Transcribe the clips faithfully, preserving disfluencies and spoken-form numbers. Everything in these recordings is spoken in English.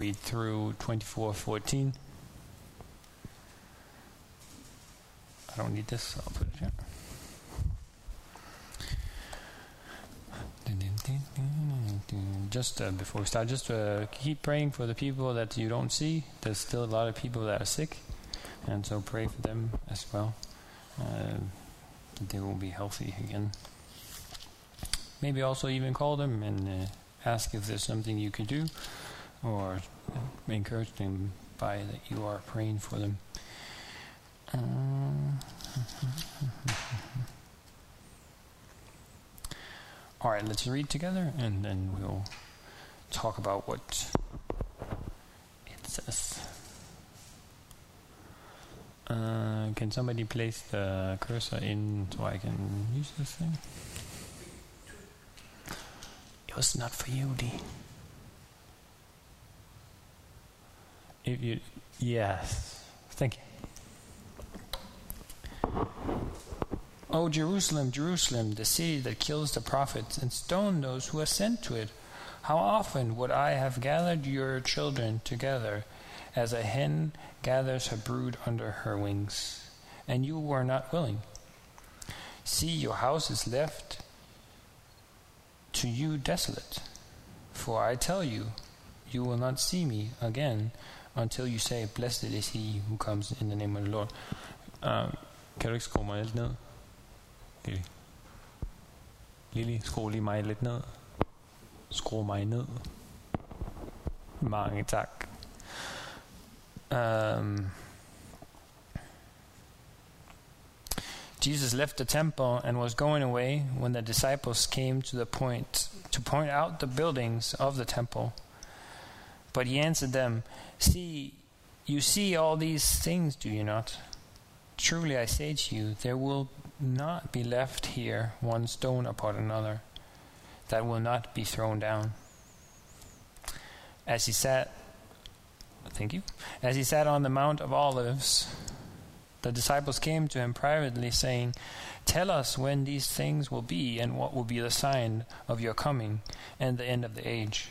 Read through twenty-four fourteen. I don't need this, so I'll put it here. Just uh, before we start, just uh, keep praying for the people that you don't see. There's still a lot of people that are sick, and so pray for them as well. Uh, that they will be healthy again. Maybe also even call them and uh, ask if there's something you could do, or encourage them by that you are praying for them. Um, All right, let's read together, and then we'll talk about what it says. Uh, can somebody place the cursor in so I can use this thing? It was not for you, D. If you, yes, thank you. O Jerusalem, Jerusalem, the city that kills the prophets and stones those who are sent to it, how often would I have gathered your children together as a hen gathers her brood under her wings, and you were not willing. See, your house is left to you desolate, for I tell you, you will not see me again until you say, blessed is he who comes in the name of the Lord. Um, kan du ikke skrue mig lidt ned? Lili, Lili, skru lige mig lidt ned. Skru mig ned. Mange tak. Um, Jesus left the temple and was going away when the disciples came to the point to point out the buildings of the temple. But he answered them, See, you see all these things, do you not? Truly I say to you, there will not be left here one stone upon another that will not be thrown down. As he sat, thank you, as he sat on the Mount of Olives, the disciples came to him privately, saying, Tell us when these things will be, and what will be the sign of your coming and the end of the age.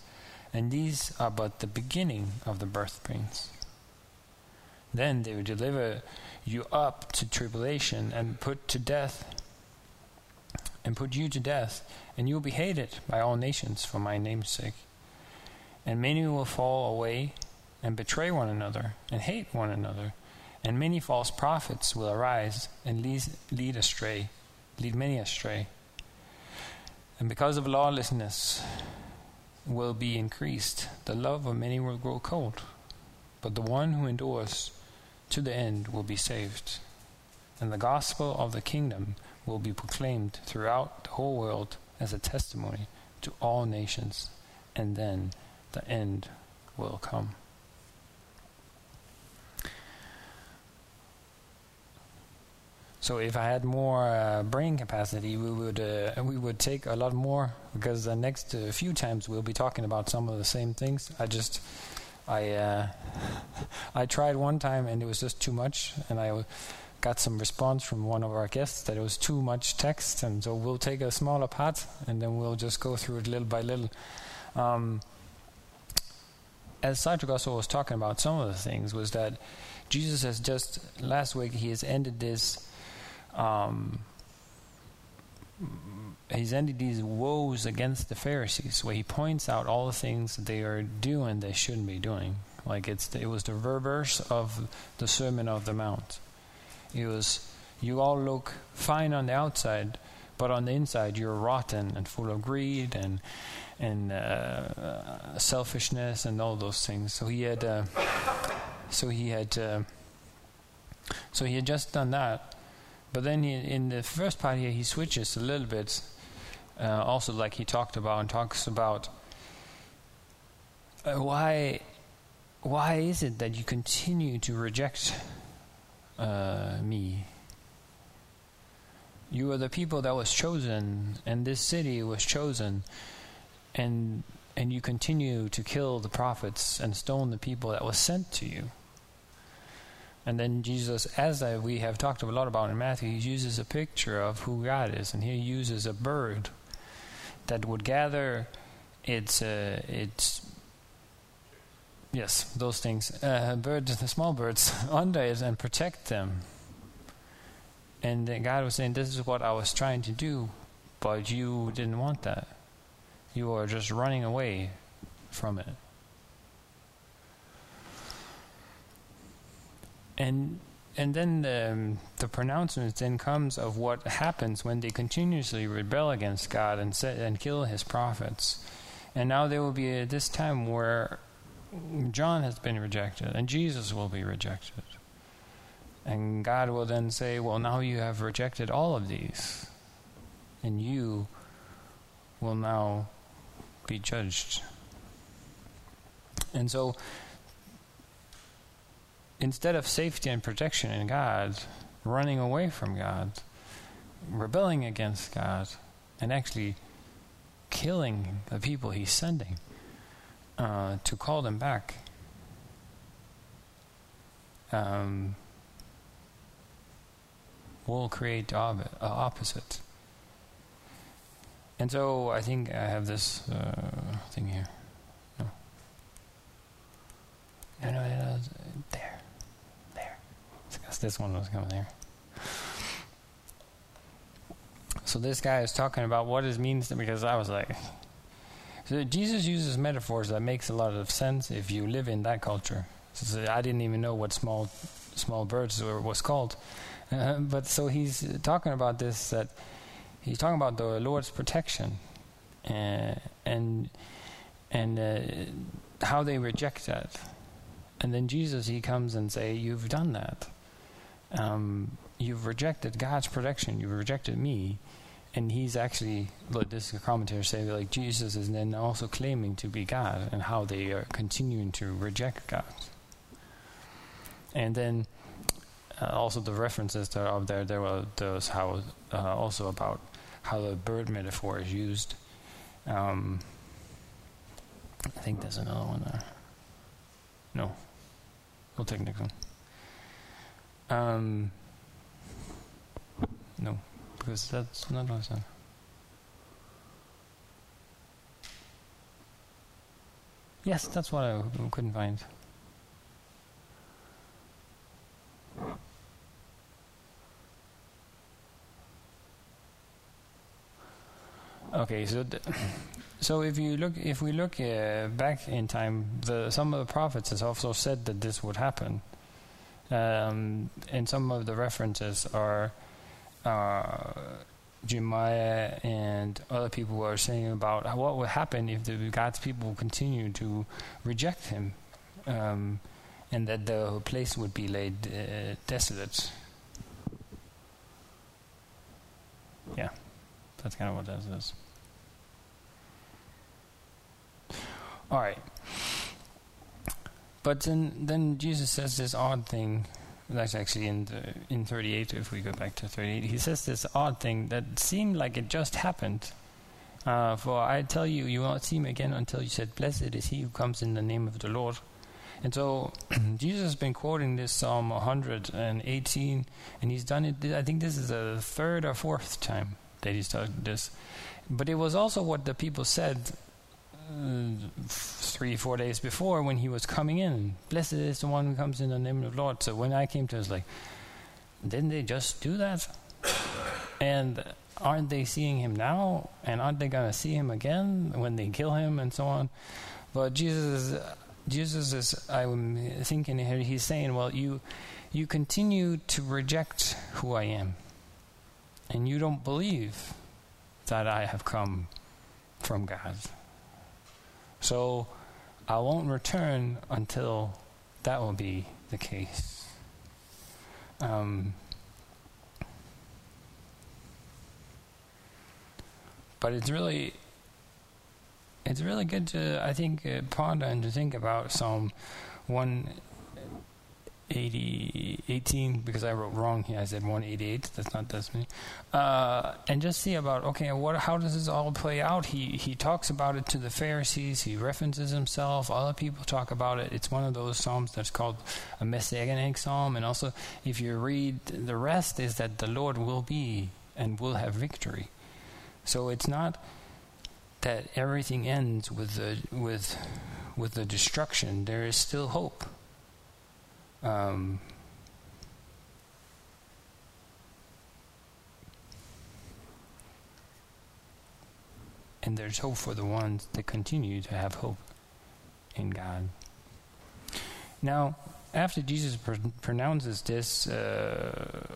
And these are but the beginning of the birth pains. Then they will deliver you up to tribulation and put to death, and put you to death, and you will be hated by all nations for my name's sake. And many will fall away and betray one another and hate one another, and many false prophets will arise and lead, lead astray, lead many astray. And because of lawlessness will be increased, the love of many will grow cold, but the one who endures to the end will be saved. And the gospel of the kingdom will be proclaimed throughout the whole world as a testimony to all nations, and then the end will come. So if I had more uh, brain capacity, we would uh, we would take a lot more, because the next uh, few times we'll be talking about some of the same things. I just I uh, I tried one time and it was just too much, and I w- got some response from one of our guests that it was too much text, and so we'll take a smaller part and then we'll just go through it little by little. Um, as Sartre Gossel was talking about, some of the things was that Jesus has just last week he has ended this. Um, he's ended these woes against the Pharisees, where he points out all the things that they are doing they shouldn't be doing. Like it's the, it was the reverse of the Sermon on the Mount. It was, you all look fine on the outside, but on the inside you're rotten and full of greed and and uh, selfishness and all those things. So he had, uh, so he had, uh, so he had just done that. But then he, in the first part here, he switches a little bit, uh, also like he talked about, and talks about uh, why why is it that you continue to reject uh, me? You are the people that was chosen, and this city was chosen, and and you continue to kill the prophets and stone the people that was sent to you. And then Jesus, as I, we have talked a lot about in Matthew, he uses a picture of who God is, and he uses a bird that would gather its uh, its yes those things uh, birds, the small birds under it, and protect them. And then God was saying, "This is what I was trying to do, but you didn't want that. You are just running away from it." And and then um, the pronouncement then comes of what happens when they continuously rebel against God and set, and kill his prophets. And now there will be a, this time where John has been rejected and Jesus will be rejected. And God will then say, well, now you have rejected all of these. And you will now be judged. And so, instead of safety and protection in God, running away from God, rebelling against God, and actually killing the people he's sending uh, to call them back. Um, will create the ob- uh, opposite. And so I think I have this uh, thing here. No. No, no, no, there. This one was coming there. So this guy is talking about what it means, to, because I was like, so Jesus uses metaphors that makes a lot of sense if you live in that culture. So, so I didn't even know what small small birds were, was called, uh, but so he's talking about this, that he's talking about the Lord's protection, uh, and and uh, how they reject that, and then Jesus he comes and say, you've done that. Um, you've rejected God's protection. You've rejected me, and he's actually. Look, this commentator say like Jesus is then also claiming to be God, and how they are continuing to reject God. And then uh, also the references that are up there. There were those how uh, also about how the bird metaphor is used. Um, I think there's another one there. No, we'll take the next one. Um, no, because that's not what I said. Yes, that's what I w- couldn't find. Okay, so th- so if you look, if we look uh, back in time, the some of the prophets has also said that this would happen. Um, and some of the references are uh, Jeremiah and other people who are saying about what would happen if the God's people continue to reject him, um, and that the place would be laid uh, desolate. Yeah, that's kind of what that is. All right. But then, then Jesus says this odd thing. That's actually in the, in thirty-eight. If we go back to thirty-eight, he says this odd thing that seemed like it just happened. Uh, For I tell you, you will not see him again until you said, "Blessed is he who comes in the name of the Lord." And so Jesus has been quoting this Psalm one hundred eighteen, and he's done it. Th- I think this is the third or fourth time that he's done this. But it was also what the people said. Three, four days before, when he was coming in, "Blessed is the one who comes in the name of the Lord." So when I came to, I was like, "Didn't they just do that? And aren't they seeing him now? And aren't they going to see him again when they kill him and so on?" But Jesus, Jesus is, I'm thinking here, he's saying, "Well, you, you continue to reject who I am, and you don't believe that I have come from God. So I won't return until that will be the case." Um, but it's really, it's really good to, I think, uh, ponder and to think about Psalm one eighty, eighteen, because I wrote wrong here. I said one eighty-eight. That's not that many. Uh, and just see about, okay, what? How does this all play out? He he talks about it to the Pharisees. He references himself. Other people talk about it. It's one of those psalms that's called a messianic psalm. And also, if you read the rest, is that the Lord will be and will have victory. So it's not that everything ends with the with with the destruction. There is still hope. Um, and there's hope for the ones that continue to have hope in God. Now, after Jesus pr- pronounces this, uh,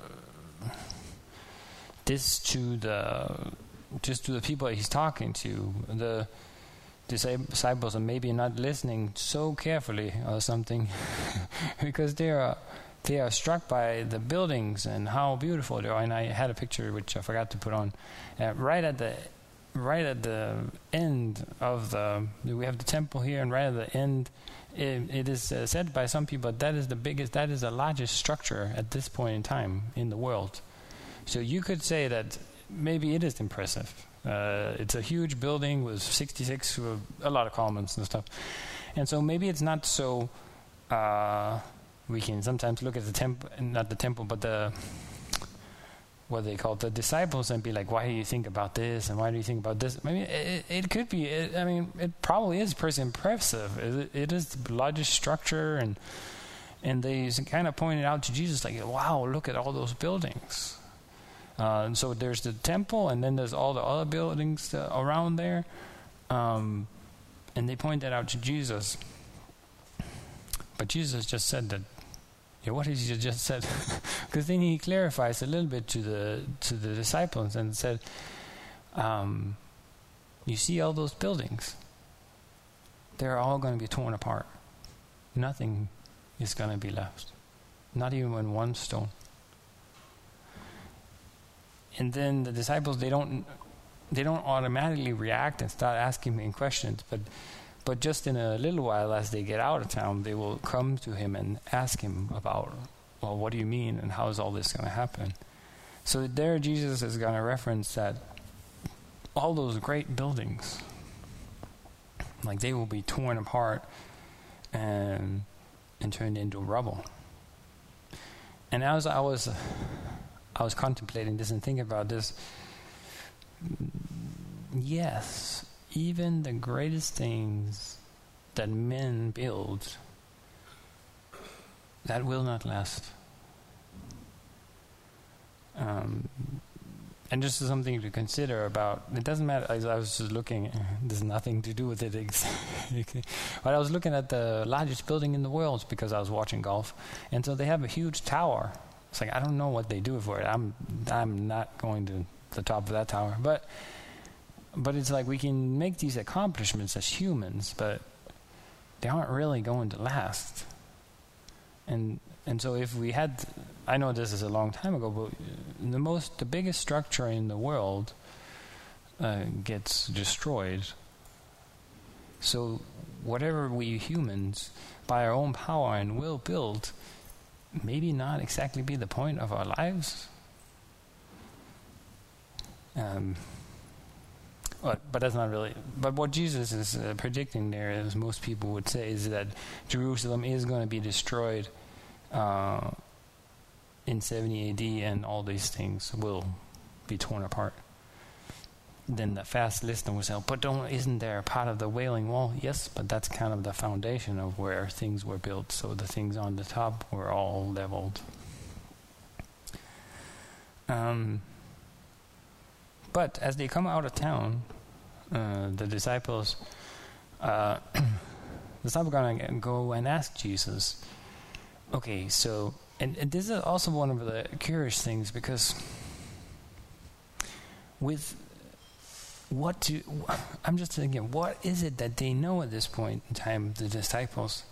this to the just to the people that he's talking to, the disciples are maybe not listening so carefully or something, because they are they are struck by the buildings and how beautiful they are. And I had a picture which I forgot to put on uh, right at the right at the end of the. We have the temple here, and right at the end, it, it is uh, said by some people that is the biggest, that is the largest structure at this point in time in the world. So you could say that maybe it is impressive. Uh, it's a huge building with sixty-six, with a lot of columns and stuff. And so maybe it's not so, uh, we can sometimes look at the temple, not the temple, but the, what they call the disciples, and be like, why do you think about this? And why do you think about this? I mean, it, it could be, it, I mean, it probably is pretty impressive. It, it is the largest structure. And, and they kind of pointed out to Jesus, like, wow, look at all those buildings. Uh, and so there's the temple, and then there's all the other buildings uh, around there. Um, and they point that out to Jesus. But Jesus just said that, yeah, what did he just said? Because then he clarifies a little bit to the to the disciples and said, um, you see all those buildings? They're all going to be torn apart. Nothing is going to be left. Not even one stone. And then the disciples, they don't, they don't automatically react and start asking him questions. But, but just in a little while, as they get out of town, they will come to him and ask him about, well, what do you mean, and how is all this going to happen? So there, Jesus is going to reference that all those great buildings, like they will be torn apart and and turned into rubble. And as I was. I was contemplating this and thinking about this. Yes, even the greatest things that men build, that will not last. Um, and just something to consider about, it doesn't matter, as I was just looking, there's nothing to do with it. But I was looking at the largest building in the world because I was watching golf. And so they have a huge tower. It's like, I don't know what they do for it. I'm I'm not going to the top of that tower. But but it's like we can make these accomplishments as humans, but they aren't really going to last. And and so if we had, I know this is a long time ago, but the most, the biggest structure in the world uh, gets destroyed. So whatever we humans, by our own power and will build, maybe not exactly be the point of our lives. Um, but, but that's not really... But what Jesus is uh, predicting there, as most people would say, is that Jerusalem is going to be destroyed uh, in seventy A D, and all these things will be torn apart. Then the fast listener will say, but don't, isn't there a part of the Wailing Wall? Yes, but that's kind of the foundation of where things were built. So the things on the top were all leveled. Um, but as they come out of town, uh, the disciples, uh, the disciples are going to go and ask Jesus, okay, so, and, and this is also one of the curious things, because with... What do I'm just thinking? What is it that they know at this point in time, the disciples?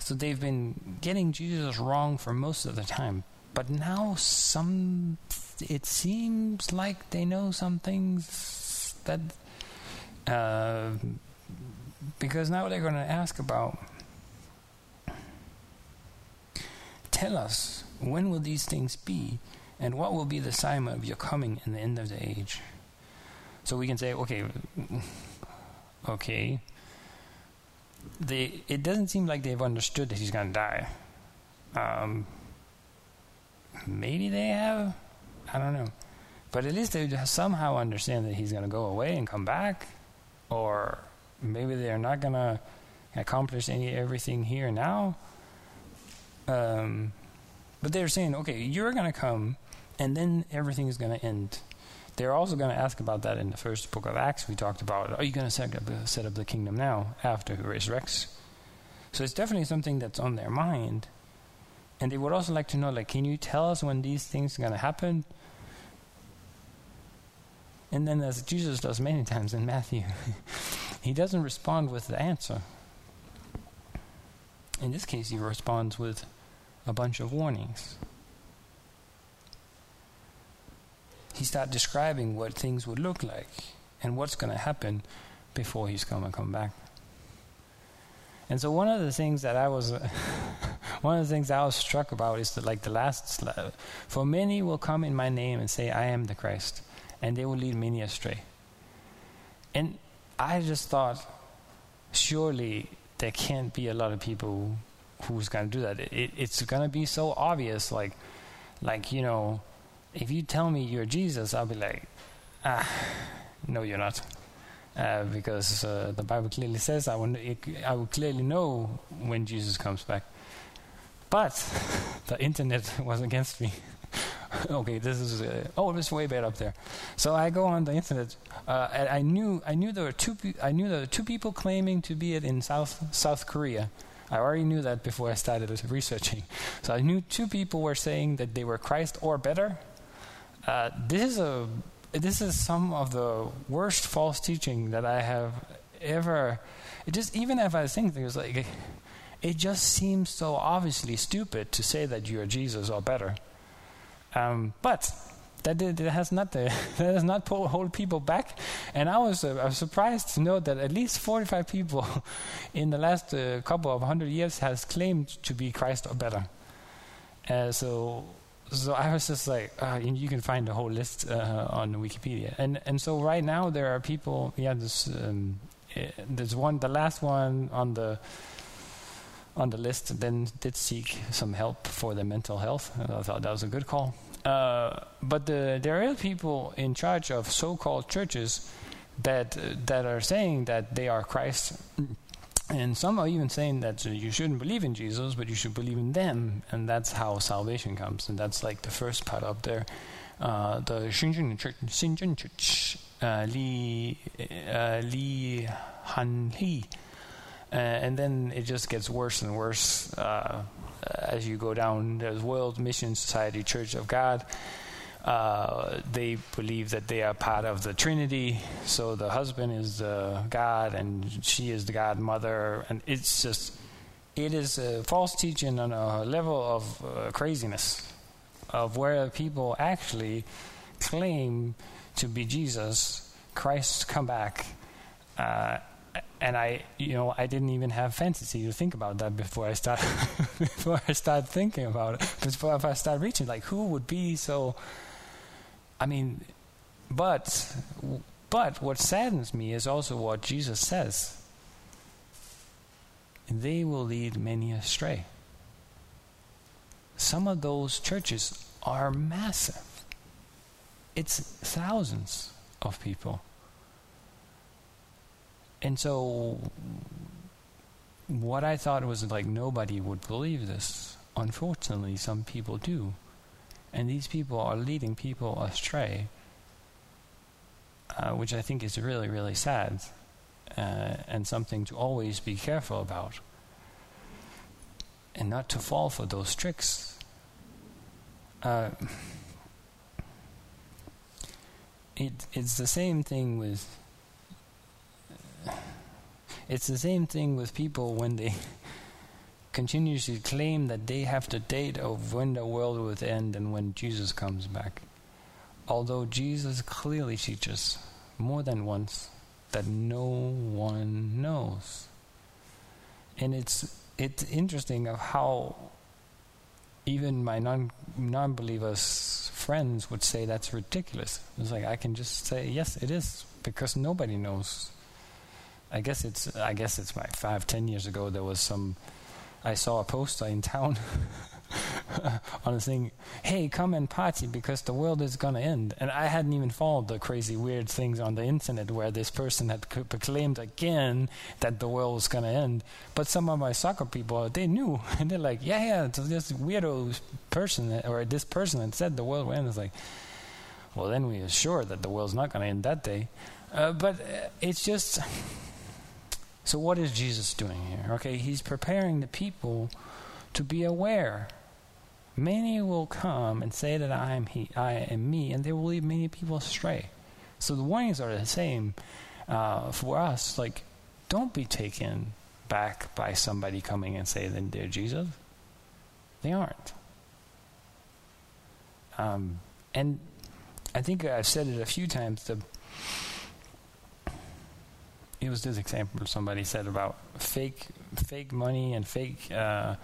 So they've been getting Jesus wrong for most of the time, but now some. It seems like they know some things that, uh, because now they're going to ask about tell us, when will these things be? And what will be the sign of your coming in the end of the age? So we can say, okay, okay. They, it doesn't seem like they've understood that he's going to die. Um, maybe they have? I don't know. But at least they somehow understand that he's going to go away and come back. Or maybe they're not going to accomplish any everything here now. Um, but they're saying, okay, you're going to come, and then everything is going to end. They're also going to ask about that in the first book of Acts. We talked about, are you going to set up, uh, set up the kingdom now after he resurrects? So it's definitely something that's on their mind. And they would also like to know, like, can you tell us when these things are going to happen? And then, as Jesus does many times in Matthew, he doesn't respond with the answer. In this case, he responds with a bunch of warnings. He starts describing what things would look like and what's going to happen before he's going to come back. And so one of the things that I was, uh, one of the things I was struck about is that, like, the last slide, for many will come in my name and say, I am the Christ, and they will lead many astray. And I just thought, surely there can't be a lot of people who's going to do that. It, it, it's going to be so obvious, like, like, you know, if you tell me you're Jesus, I'll be like, ah, no, you're not. Uh, because uh, the Bible clearly says I will, it, I will clearly know when Jesus comes back. But the internet was against me. Okay, this is, uh, oh, it was way better up there. So I go on the internet. Uh, and I knew, I knew there were two. Pe- I knew there were two people claiming to be it in South South Korea. I already knew that before I started researching. So I knew two people were saying that they were Christ or better. Uh, this is a, this is some of the worst false teaching that I have ever. It just, even if I think things like, it just seems so obviously stupid to say that you are Jesus or better. Um, but that, did, that has not the, that has not pull, hold people back, and I was uh, I was surprised to know that at least forty-five people in the last uh, couple of hundred years has claimed to be Christ or better. Uh, so so I was just like, uh, you can find the whole list uh, on Wikipedia, and and so right now there are people. Yeah, there's um, there's one, the last one on the. on the list, then did seek some help for their mental health. And I thought that was a good call. Uh, but the, there are people in charge of so-called churches that uh, that are saying that they are Christ. And some are even saying that uh, you shouldn't believe in Jesus, but you should believe in them. And that's how salvation comes. And that's like the first part up there. Uh, the Shenzhen Church, Shenzhen Church uh, Li, uh, Li Han Li, Uh, and then it just gets worse and worse uh, as you go down. There's World Mission Society Church of God. Uh, they believe that they are part of the Trinity. So the husband is the God, and she is the godmother. And it's just, it is a false teaching on a level of uh, craziness, of where people actually claim to be Jesus, Christ come back, uh, and I, you know, I didn't even have fantasy to think about that before I start, before I start thinking about it, before I start reaching, like, who would be so, I mean, but, but what saddens me is also what Jesus says. They will lead many astray. Some of those churches are massive. It's thousands of people. And so what I thought was, like, nobody would believe this. Unfortunately, some people do. And these people are leading people astray, uh, which I think is really, really sad uh, and something to always be careful about and not to fall for those tricks. Uh, it, it's the same thing with... It's the same thing with people when they continuously claim that they have the date of when the world will end and when Jesus comes back. Although Jesus clearly teaches more than once that no one knows. And it's it's interesting of how even my non, non-believers friends would say that's ridiculous. It's like, I can just say, yes, it is, because nobody knows. I guess it's, I guess it's like five, ten years ago, there was some, I saw a poster in town on a thing, hey, come and party because the world is going to end. And I hadn't even followed the crazy weird things on the internet where this person had c- proclaimed again that the world was going to end. But some of my soccer people, they knew. And they're like, yeah, yeah, so this weirdo person or this person that said the world will end. It's like, well, then we are sure that the world's not going to end that day. Uh, but uh, it's just... So what is Jesus doing here? Okay, he's preparing the people to be aware. Many will come and say that I am he, I am me, and they will lead many people astray. So the warnings are the same uh, for us. Like, don't be taken back by somebody coming and saying that they're Jesus. They aren't. Um, and I think I've said it a few times. The It was this example somebody said about fake, fake money and fake, uh,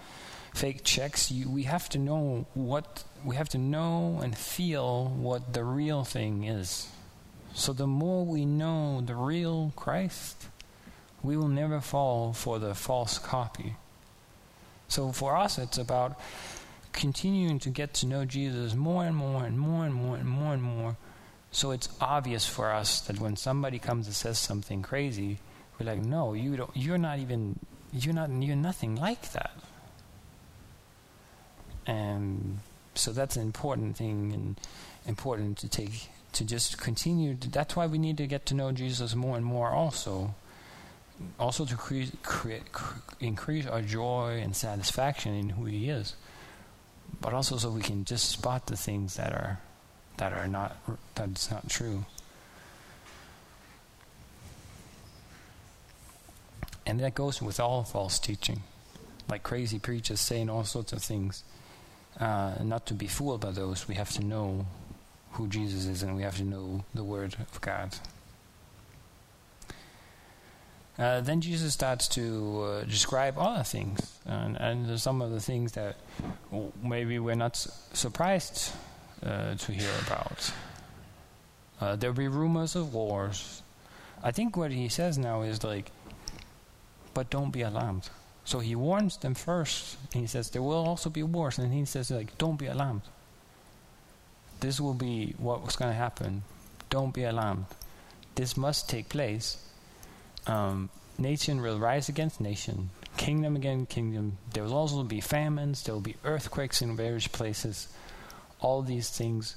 fake checks. You, we have to know what we have to know and feel what the real thing is. So the more we know the real Christ, we will never fall for the false copy. So for us, it's about continuing to get to know Jesus more and more and more and more and more and more. So it's obvious for us that when somebody comes and says something crazy, we're like, no, you don't, you're not even, you're not, you're nothing like that. And so that's an important thing and important to take, to just continue. To, that's why we need to get to know Jesus more and more also. Also to cre- cre- cre- increase our joy and satisfaction in who he is. But also so we can just spot the things that are that are not, that's not true. And that goes with all false teaching. Like crazy preachers saying all sorts of things. Uh, not to be fooled by those, we have to know who Jesus is and we have to know the Word of God. Uh, then Jesus starts to uh, describe other things. And, and there's some of the things that w- maybe we're not su- surprised Uh, to hear about. Uh, there'll be rumors of wars. I think what he says now is like, but don't be alarmed. So he warns them first, and he says there will also be wars, and he says like, don't be alarmed. This will be what's going to happen. Don't be alarmed. This must take place. Um, nation will rise against nation. Kingdom against kingdom. There will also be famines. There will be earthquakes in various places. All these things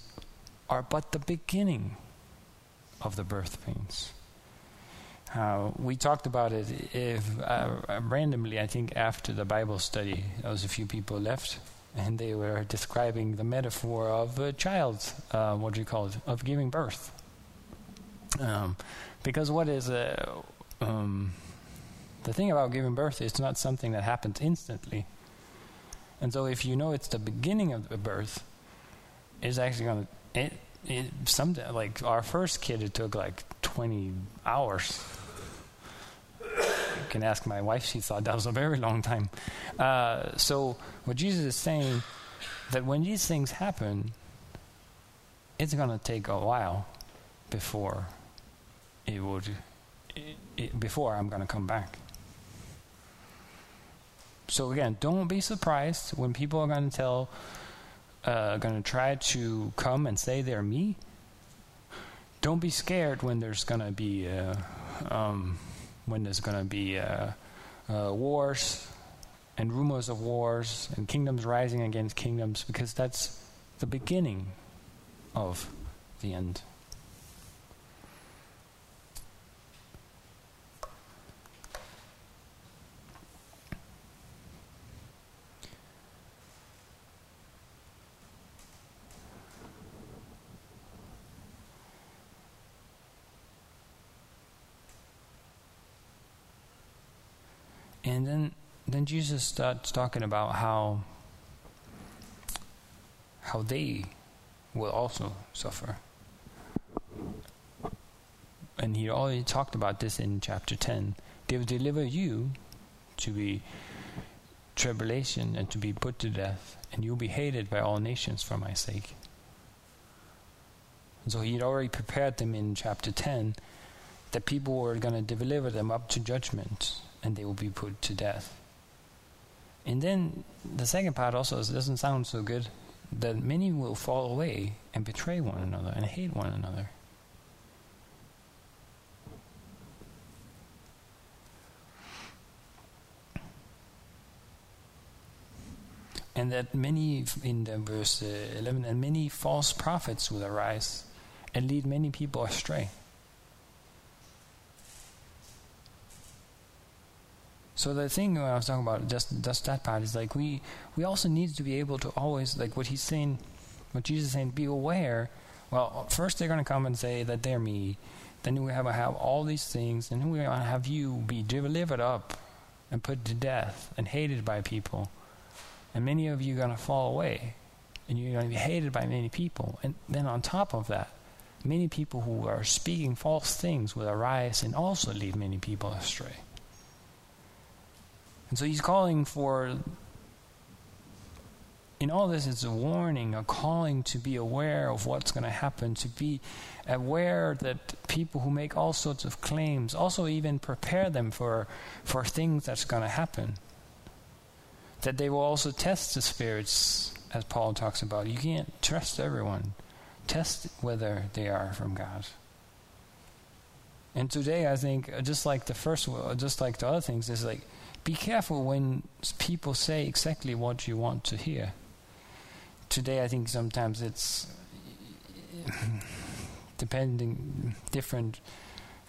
are but the beginning of the birth pains. Uh, we talked about it if uh, randomly, I think, after the Bible study. There was a few people left, and they were describing the metaphor of a child, uh, what do you call it, of giving birth. Um, because what is uh, um, the thing about giving birth is not something that happens instantly. And so if you know it's the beginning of the birth, it's actually going to, it, it, some, like our first kid, it took like twenty hours. You can ask my wife, she thought that was a very long time. Uh, so what Jesus is saying, that when these things happen, it's going to take a while before it would, it, it, before I'm going to come back. So again, don't be surprised when people are going to tell, Uh, going to try to come and say they're me. Don't be scared when there's going to be uh, um, when there's going to be uh, uh, wars and rumors of wars and kingdoms rising against kingdoms, because that's the beginning of the end. And then, then Jesus starts talking about how how they will also suffer. And he already talked about this in chapter ten. They will deliver you to be tribulation and to be put to death, and you'll be hated by all nations for my sake. And so he had already prepared them in chapter ten that people were going to deliver them up to judgment and they will be put to death. And then the second part also is, doesn't sound so good, that many will fall away and betray one another and hate one another. And that many, in the verse eleven, and many false prophets will arise and lead many people astray. So the thing I was talking about, just, just that part, is like we, we also need to be able to always, like what he's saying, what Jesus is saying, be aware. Well, first they're going to come and say that they're me. Then we're going to have all these things. And then we're going to have you be delivered up and put to death and hated by people. And many of you are going to fall away. And you're going to be hated by many people. And then on top of that, many people who are speaking false things will arise and also lead many people astray. And so he's calling for, in all this, it's a warning, a calling to be aware of what's going to happen, to be aware that people who make all sorts of claims, also even prepare them for, for things that's going to happen. That they will also test the spirits, as Paul talks about. You can't trust everyone. Test whether they are from God. And today, I think, just like the first, just like the other things, is like, be careful when people say exactly what you want to hear. Today, I think sometimes it's depending different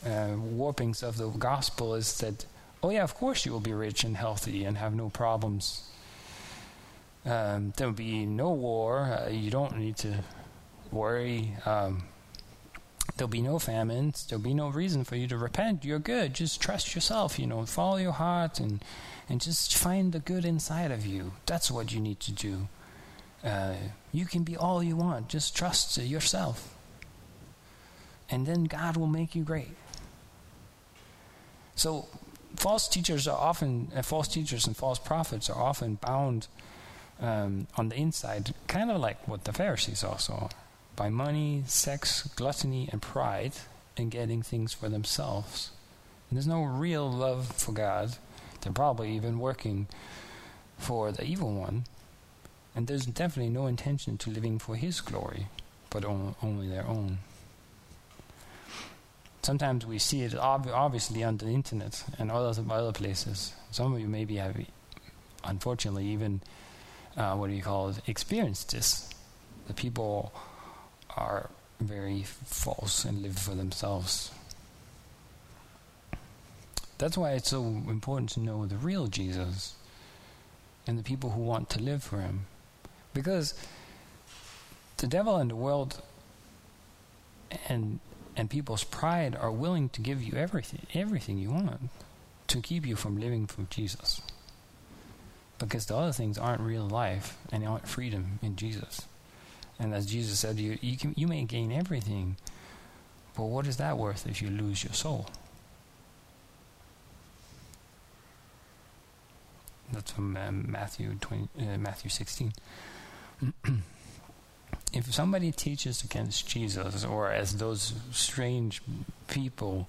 uh, warpings of the gospel is that, oh yeah, of course you will be rich and healthy and have no problems. Um, there will be no war. Uh, you don't need to worry. Um, there'll be no famines. There'll be no reason for you to repent. You're good. Just trust yourself, you know. Follow your heart and, and just find the good inside of you. That's what you need to do. Uh, you can be all you want. Just trust yourself. And then God will make you great. So, false teachers are often, uh, false teachers and false prophets are often bound um, on the inside, kind of like what the Pharisees also are, by money, sex, gluttony, and pride, and getting things for themselves. And there's no real love for God. They're probably even working for the evil one. And there's definitely no intention to living for his glory, but on, only their own. Sometimes we see it ob- obviously on the internet and others of other places. Some of you maybe have, unfortunately, even, uh, what do you call it, experienced this. The people are very false and live for themselves. That's why it's so important to know the real Jesus and the people who want to live for him. Because the devil and the world and And people's pride are willing to give you everything, everything you want, to keep you from living for Jesus. Because the other things aren't real life and aren't freedom in Jesus. And as Jesus said, you you, can, you may gain everything, but what is that worth if you lose your soul? That's from uh, Matthew twenty, uh, Matthew sixteen. If somebody teaches against Jesus, or as those strange people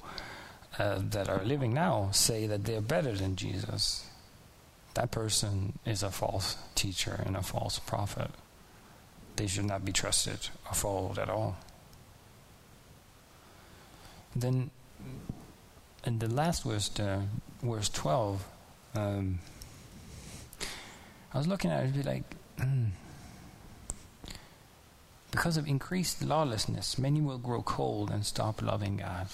uh, that are living now say that they're better than Jesus, that person is a false teacher and a false prophet. They should not be trusted or followed at all. Then, in the last verse, uh, verse twelve, um, I was looking at it and be like, because of increased lawlessness, many will grow cold and stop loving God.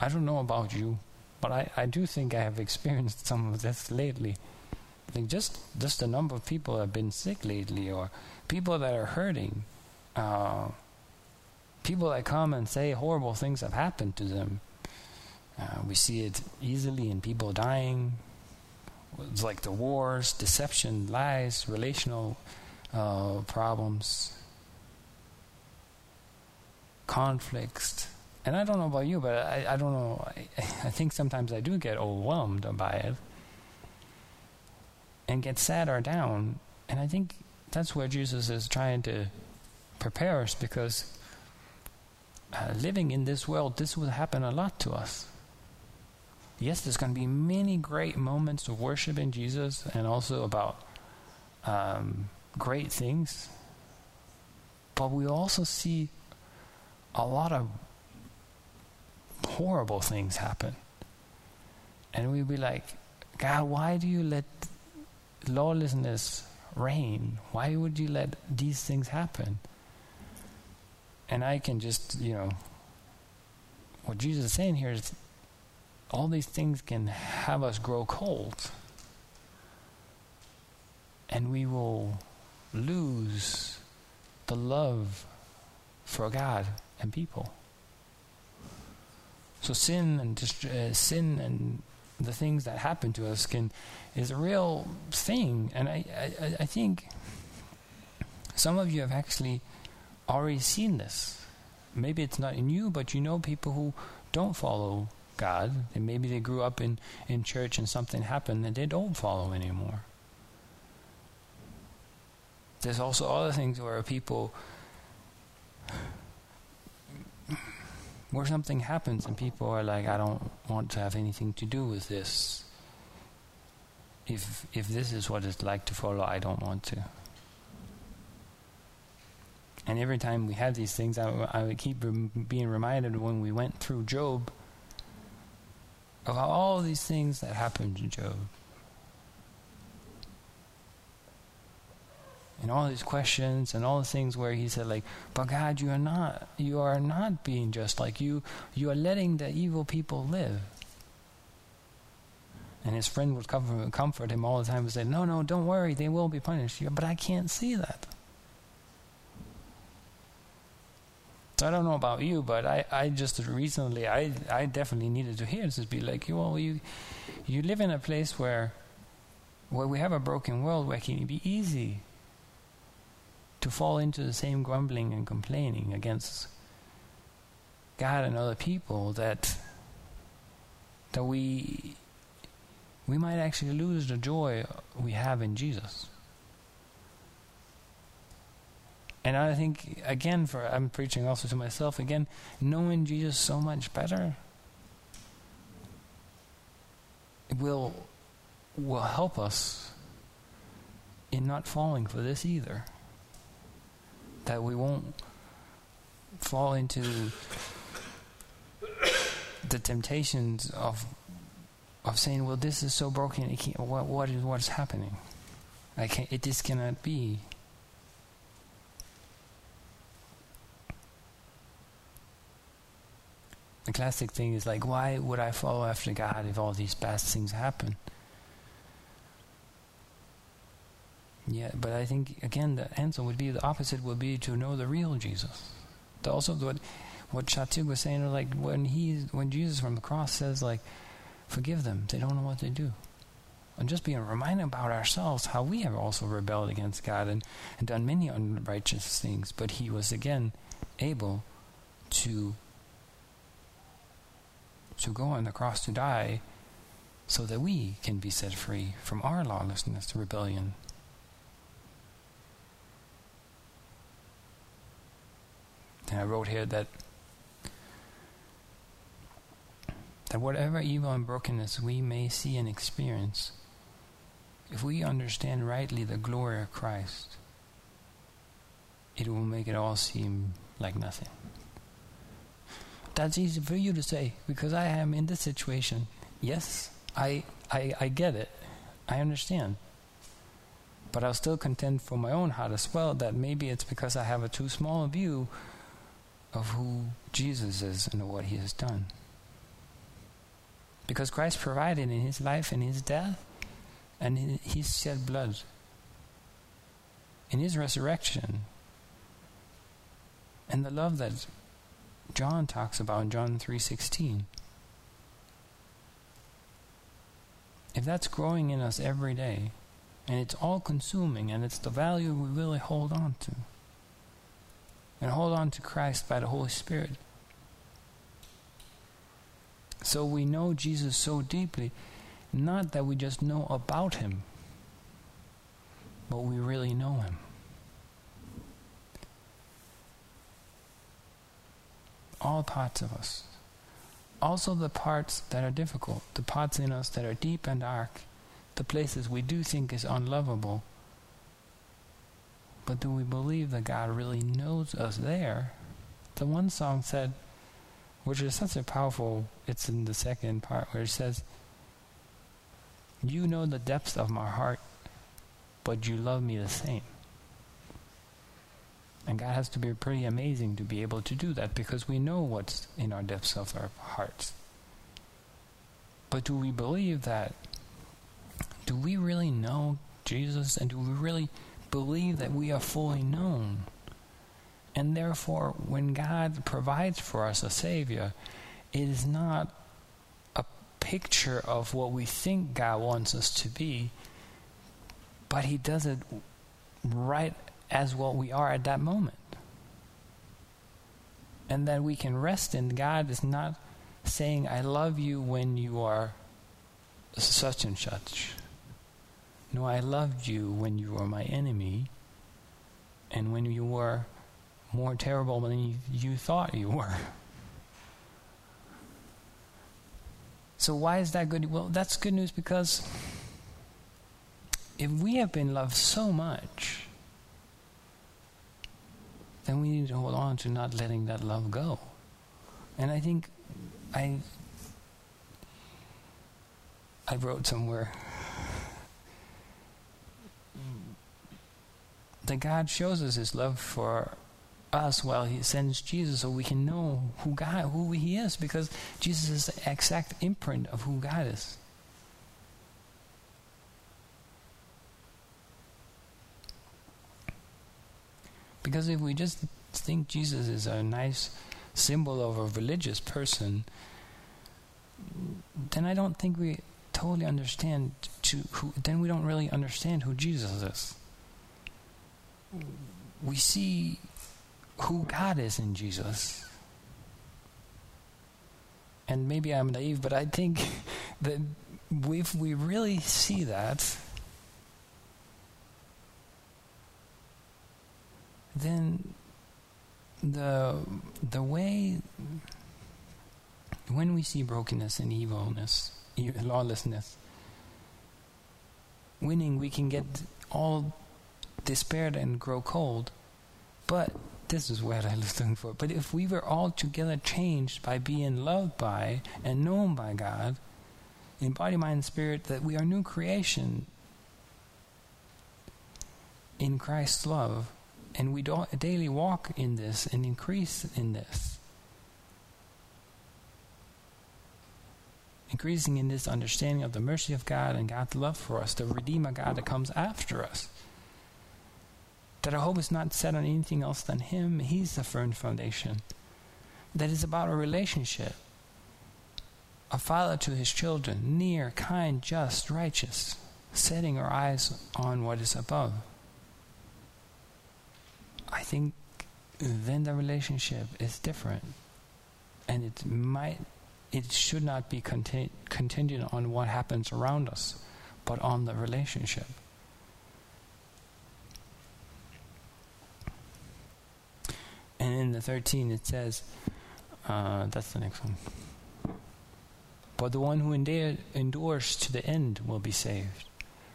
I don't know about you, but I, I do think I have experienced some of this lately. I think just, just the number of people that have been sick lately, or people that are hurting, uh, people that come and say horrible things have happened to them. Uh, we see it easily in people dying. It's like the wars, deception, lies, relational uh, problems, conflicts, And I don't know about you, but I, I don't know. I, I think sometimes I do get overwhelmed by it and get sad or down. And I think that's where Jesus is trying to prepare us, because uh, living in this world, this will happen a lot to us. Yes, there's going to be many great moments of worship in Jesus, and also about um, great things. But we also see a lot of horrible things happen. And we'll be like, God, why do you let lawlessness reign? Why would you let these things happen? And I can just, you know, what Jesus is saying here is all these things can have us grow cold. And we will lose the love for God and people. So sin and dist- uh, sin and the things that happen to us can is a real thing, and I, I, I think some of you have actually already seen this. Maybe it's not in you, but you know people who don't follow God, and maybe they grew up in, in church and something happened and they don't follow anymore. There's also other things where people, where something happens and people are like, I don't want to have anything to do with this. If if this is what it's like to follow, I don't want to. And every time we have these things, I, I would keep rem- being reminded when we went through Job of all these things that happened to Job. And all these questions and all the things where he said, like, but God, you are not, you are not being just, like you, you are letting the evil people live. And his friend would comfort, comfort him all the time and say, no, no, don't worry, they will be punished. Yeah, but I can't see that. So I don't know about you, but I, I just recently, I, I definitely needed to hear this, be like, well, you, you live in a place where, where we have a broken world, where it can be easy to fall into the same grumbling and complaining against God and other people, that that we we might actually lose the joy we have in Jesus. And I think, again, for I'm preaching also to myself again, knowing Jesus so much better will will help us in not falling for this either. That we won't fall into the temptations of of saying, "Well, this is so broken. It can't, what what is what's happening? I can't. It this cannot be." The classic thing is like, "Why would I follow after God if all these bad things happen?" Yeah, but I think, again, the answer would be, the opposite would be to know the real Jesus. The also, what what Shatyug was saying, like, when he, when Jesus from the cross says, like, forgive them, they don't know what they do. And just being reminded about ourselves, how we have also rebelled against God and, and done many unrighteous things, but he was, again, able to to go on the cross to die so that we can be set free from our lawlessness, rebellion. And I wrote here that that whatever evil and brokenness we may see and experience, if we understand rightly the glory of Christ, it will make it all seem like nothing. That's easy for you to say, because I am in this situation. Yes, I I, I get it. I understand. But I'll still contend for my own heart as well, that maybe it's because I have a too small view of who Jesus is and what he has done. Because Christ provided in his life and his death and his shed blood. In his resurrection. And the love that John talks about in John three sixteen. If that's growing in us every day, and it's all consuming, and it's the value we really hold on to, and hold on to Christ by the Holy Spirit, So we know Jesus so deeply, not that we just know about him, but we really know him. All parts of us. Also the parts that are difficult, the parts in us that are deep and dark, the places we do think is unlovable. But do we believe that God really knows us there? The one song said, which is such a powerful, it's in the second part where it says, you know the depths of my heart, but you love me the same. And God has to be pretty amazing to be able to do that, because we know what's in our depths of our hearts. But do we believe that? Do we really know Jesus? And do we really believe that we are fully known? And therefore, when God provides for us a Savior, it is not a picture of what we think God wants us to be, but he does it right as what we are at that moment. And that we can rest in God is not saying, I love you when you are such and such. No, I loved you when you were my enemy, and when you were more terrible than you, you thought you were. So why is that good? Well, that's good news, because if we have been loved so much, then we need to hold on to not letting that love go. And I think I I wrote somewhere that God shows us his love for us while he sends Jesus, so we can know who God, who he is, because Jesus is the exact imprint of who God is. Because if we just think Jesus is a nice symbol of a religious person, then I don't think we totally understand to who, then we don't really understand who Jesus is. We see who God is in Jesus. And maybe I'm naive, but I think that if we really see that, then the the way, when we see brokenness and evilness, lawlessness, winning, we can get all despaired and grow cold. But this is what I was looking for. But if we were all together changed by being loved by and known by God, in body, mind, and spirit, that we are new creation in Christ's love, and we do- daily walk in this and increase in this. Increasing in this understanding of the mercy of God and God's love for us, the Redeemer God that comes after us. That our hope is not set on anything else than him. He's the firm foundation. That is about a relationship. A father to his children, near, kind, just, righteous, setting our eyes on what is above. I think then the relationship is different, and it might, it should not be conti- contingent on what happens around us, but on the relationship. And in the thirteen it says, uh, that's the next one. But the one who endure, endures to the end will be saved.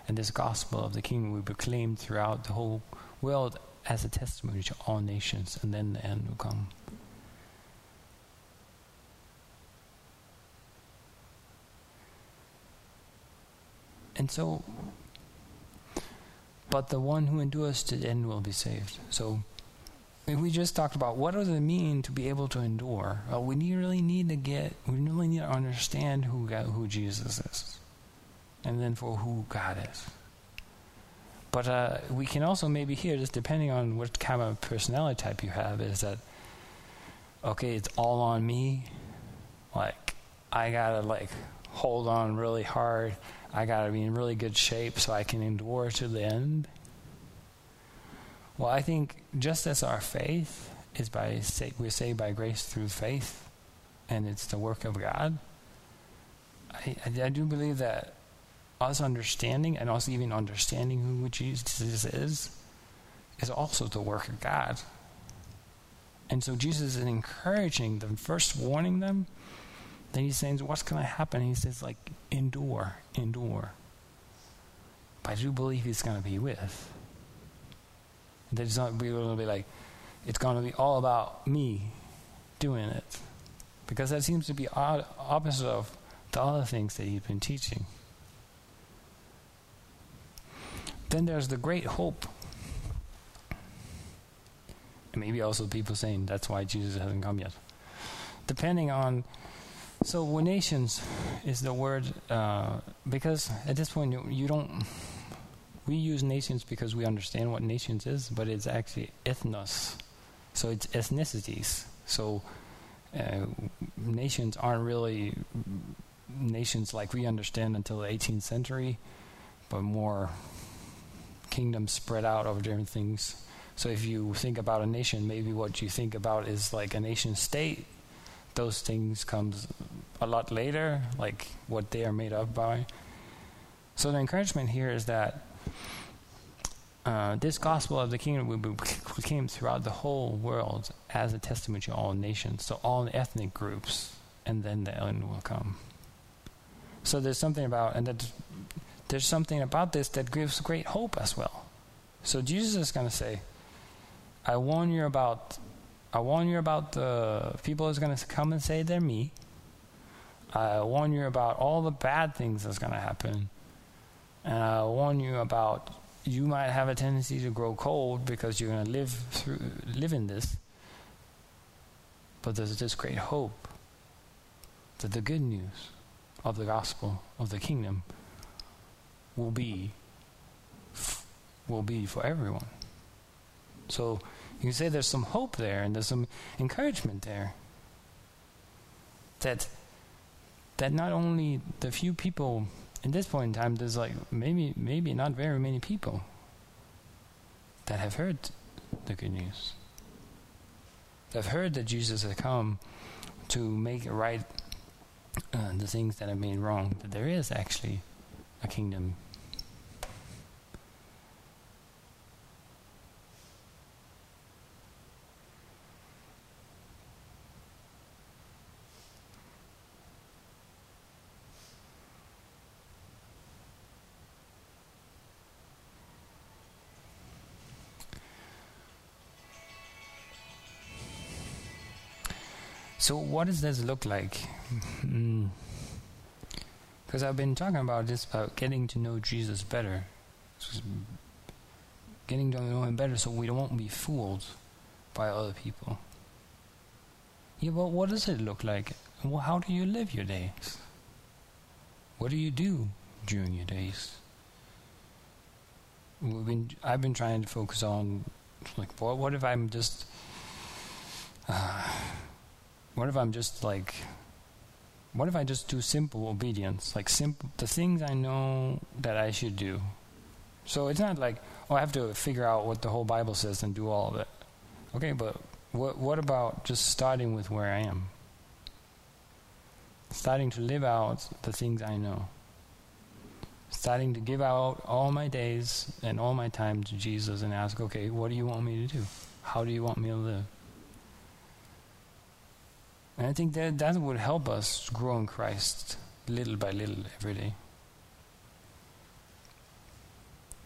And this gospel of the kingdom will be proclaimed throughout the whole world as a testimony to all nations, and then the end will come. And so, but the one who endures to the end will be saved. So, we just talked about what does it mean to be able to endure. Well, we need, really need to get, we really need to understand who God, who Jesus is, and then for who God is. But uh, we can also maybe hear, just depending on what kind of personality type you have, is that, okay, it's all on me. Like, I gotta, like, hold on really hard. I gotta be in really good shape so I can endure to the end. Well, I think just as our faith is by, we're saved by grace through faith, and it's the work of God, I, I do believe that us understanding and us even understanding who Jesus is is also the work of God. And so Jesus is encouraging them, first warning them, then he's saying, what's going to happen? He says, like, endure, endure. But I do believe he's going to be with. There's not going to be like, it's going to be all about me doing it. Because that seems to be odd, opposite of the other things that he's been teaching. Then there's the great hope. And maybe also people saying that's why Jesus hasn't come yet. Depending on, so when nations is the word, uh, because at this point you, you don't, we use nations because we understand what nations is, but it's actually ethnos. So it's ethnicities. So uh, nations aren't really nations like we understand until the eighteenth century, but more kingdoms spread out over different things. So if you think about a nation, maybe what you think about is like a nation state. Those things comes a lot later, like what they are made up by. So the encouragement here is that uh, this gospel of the kingdom will be proclaimed throughout the whole world as a testament to all nations, so all ethnic groups, and then the end will come. So there's something about, and that there's something about this that gives great hope as well. So Jesus is going to say, I warn you about I warn you about the people who's going to come and say they're me. I warn you about all the bad things that's going to happen. And I warn you about you might have a tendency to grow cold because you're going to live through live in this. But there's this great hope that the good news of the gospel of the kingdom will be will be for everyone. So you can say there's some hope there and there's some encouragement there. That that not only the few people at this point in time, there's like maybe maybe not very many people that have heard the good news. That have heard that Jesus has come to make right uh, the things that have been wrong. That there is actually a kingdom. So what does this look like? Because I've been talking about this, about getting to know Jesus better. Getting to know him better so we won't be fooled by other people. Yeah, but what does it look like? Well, how do you live your days? What do you do during your days? We've been, I've been trying to focus on, like, well, what if I'm just... Uh, What if I'm just like, what if I just do simple obedience? Like simple, the things I know that I should do. So it's not like, oh, I have to figure out what the whole Bible says and do all of it. Okay, but what what about just starting with where I am? Starting to live out the things I know. Starting to give out all my days and all my time to Jesus and ask, okay, what do you want me to do? How do you want me to live? And I think that that would help us grow in Christ little by little every day.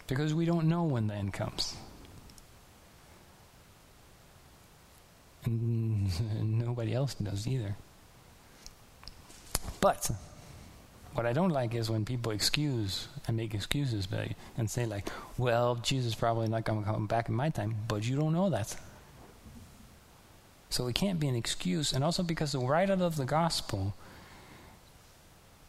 Because we don't know when the end comes. And nobody else does either. But what I don't like is when people excuse and make excuses by, and say like, well, Jesus is probably not going to come back in my time, but you don't know that. So it can't be an excuse, and also because the writers of the gospel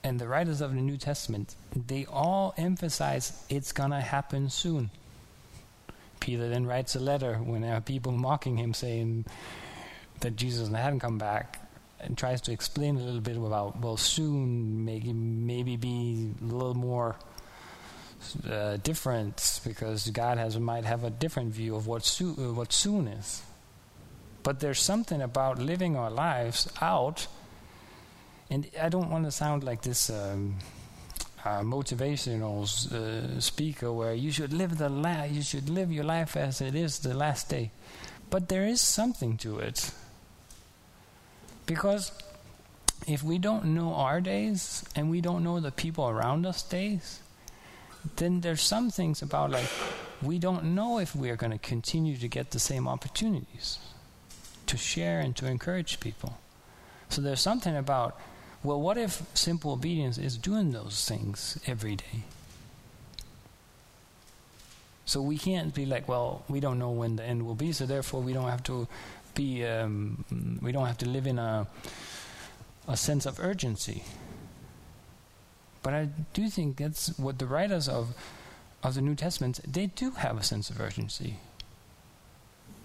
and the writers of the New Testament, they all emphasize it's going to happen soon. Peter then writes a letter when there are people mocking him saying that Jesus hadn't come back, and tries to explain a little bit about, well, soon may, maybe be a little more uh, different, because God has might have a different view of what, soo- uh, what soon is. But there's something about living our lives out And I don't want to sound like this um, uh, motivational uh, speaker where you should live the la- you should live your life as it is the last day. But there is something to it. Because if we don't know our days and we don't know the people around us days, then there's some things about like we don't know if we are going to continue to get the same opportunities to share and to encourage people. So there's something about, well, what if simple obedience is doing those things every day? So we can't be like, well, we don't know when the end will be, so therefore we don't have to be, um, we don't have to live in a a sense of urgency. But I do think that's what the writers of of the New Testament, they do have a sense of urgency.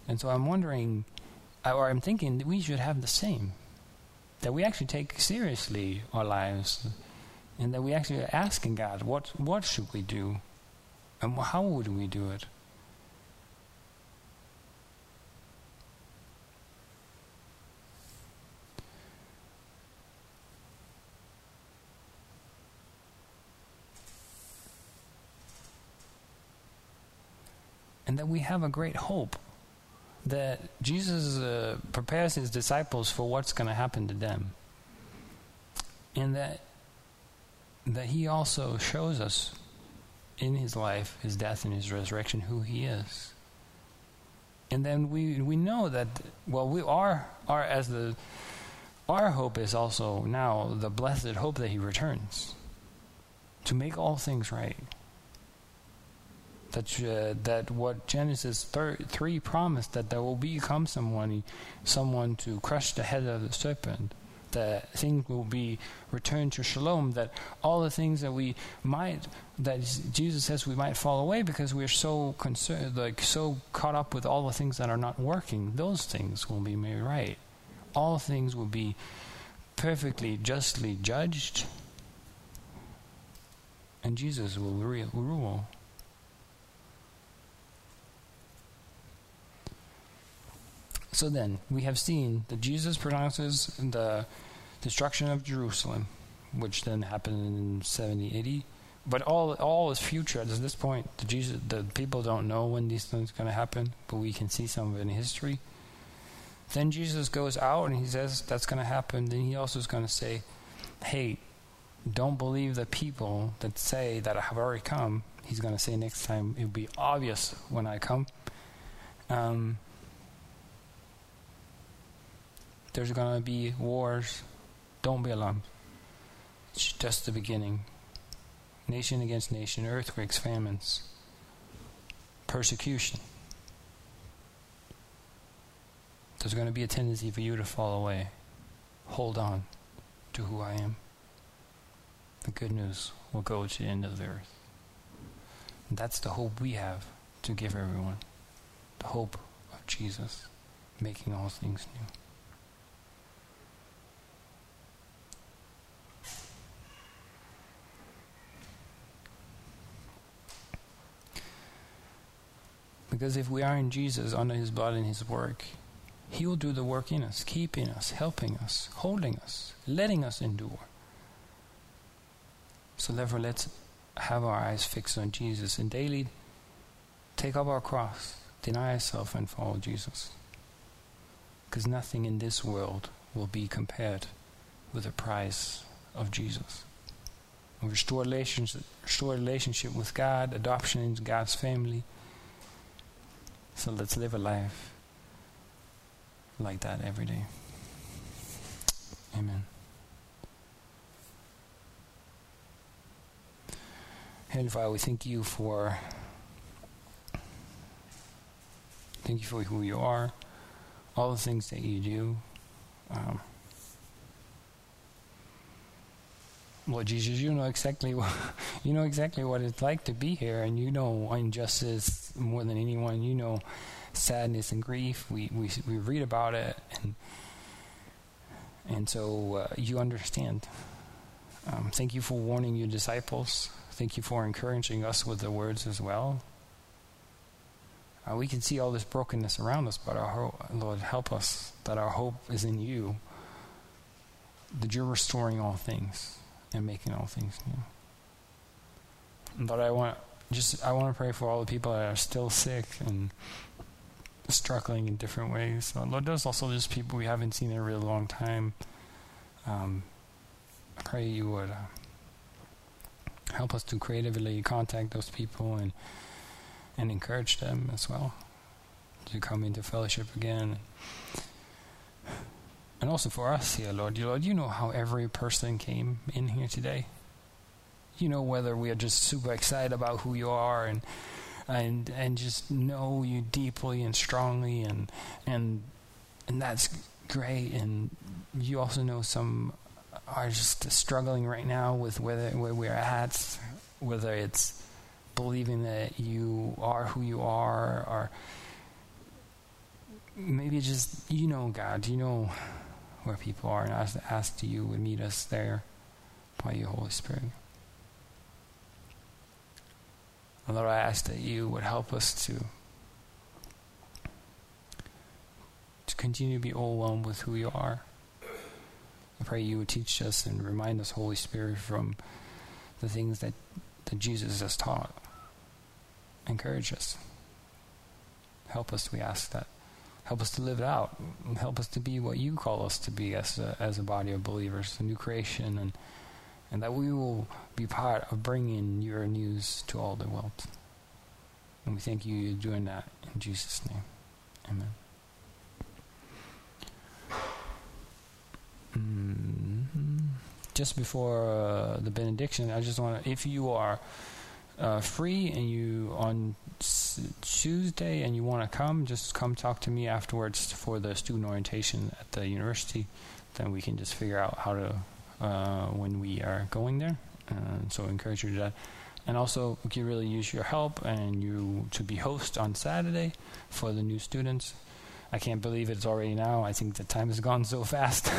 And so I'm wondering, or I'm thinking that we should have the same. That we actually take seriously our lives, and that we actually are asking God, what what should we do? And how would we do it? And that we have a great hope that Jesus uh, prepares his disciples for what's going to happen to them. And that that he also shows us in his life, his death and his resurrection, who he is. And then we we know that, well, we are, are as the, our hope is also now the blessed hope that he returns to make all things right. That uh, that what Genesis thir- three promised, that there will become someone, someone to crush the head of the serpent. That things will be returned to shalom. That all the things that we might, that Jesus says we might fall away because we're so concerned, like so caught up with all the things that are not working. Those things will be made right. All things will be perfectly, justly judged, and Jesus will re- rule. So then, we have seen that Jesus pronounces the destruction of Jerusalem, which then happened in seventy, eighty. But all all is future at this point. The, Jesus, the people don't know when these things are going to happen, but we can see some of it in history. Then Jesus goes out and he says that's going to happen. Then he also is going to say, hey, don't believe the people that say that I have already come. He's going to say next time, it'll be obvious when I come. Um... There's going to be wars. Don't be alarmed. It's just the beginning. Nation against nation, earthquakes, famines, persecution. There's going to be a tendency for you to fall away. Hold on to who I am. The good news will go to the end of the earth. And that's the hope we have to give everyone. The hope of Jesus making all things new. Because if we are in Jesus, under his blood and his work, he will do the work in us, keeping us, helping us, holding us, letting us endure. So therefore, let's have our eyes fixed on Jesus and daily take up our cross, deny ourselves and follow Jesus. Because nothing in this world will be compared with the price of Jesus. We restore relationship, restore relationship with God, adoption into God's family. So let's live a life like that every day. Amen. Heavenly Father, we thank you for thank you for who you are, all the things that you do. Um, Lord Jesus, you know exactly what, you know exactly what it's like to be here, and you know injustice more than anyone. You know sadness and grief. We we we read about it, and and so uh, you understand. Um, thank you for warning your disciples. Thank you for encouraging us with the words as well. Uh, we can see all this brokenness around us, but our ho- Lord, help us that our hope is in you. that you're restoring all things and making all things new. But I want just I want to pray for all the people that are still sick and struggling in different ways. Lord, there's also just people we haven't seen in a really long time. Um, I pray you would uh, help us to creatively contact those people and and encourage them as well to come into fellowship again. And also for us here, Lord, you, Lord, you know how every person came in here today. You know whether we are just super excited about who you are and and and just know you deeply and strongly, and and and that's great. And you also know some are just struggling right now with whether where we're at, whether it's believing that you are who you are, or maybe just, you know, God, you know where people are, and I ask that you would meet us there by your Holy Spirit. And Lord, I ask that you would help us to to continue to be overwhelmed with who you are. I pray you would teach us and remind us, Holy Spirit, from the things that, that Jesus has taught. Encourage us. Help us, we ask that. Help us to live it out. Help us to be what you call us to be as a, as a body of believers, a new creation, and and that we will be part of bringing your news to all the world. And we thank you for doing that in Jesus' name. Amen. Mm-hmm. Just before uh, the benediction, I just want to, if you are uh, free and you on s- Tuesday and you want to come, just come talk to me afterwards for the student orientation at the university. Then we can just figure out how to Uh, when we are going there, uh, so I encourage you to do that. And also, we can really use your help and you to be host on Saturday for the new students. I can't believe it's already now. I think the time has gone so fast.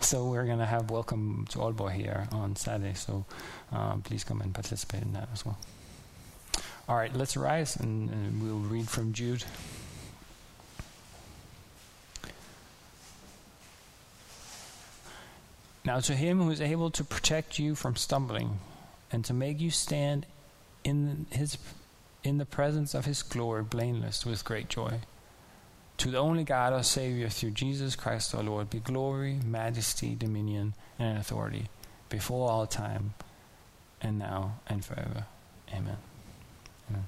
So we're going to have Welcome to Olbo here on Saturday, so uh, please come and participate in that as well. All right, let's rise and, and we'll read from Jude. Now to him who is able to protect you from stumbling and to make you stand in his in the presence of his glory blameless with great joy. To the only God, our Savior, through Jesus Christ our Lord, be glory, majesty, dominion, and authority before all time and now and forever. Amen. Amen.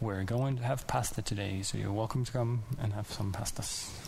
We're going to have pasta today, so you're welcome to come and have some pastas.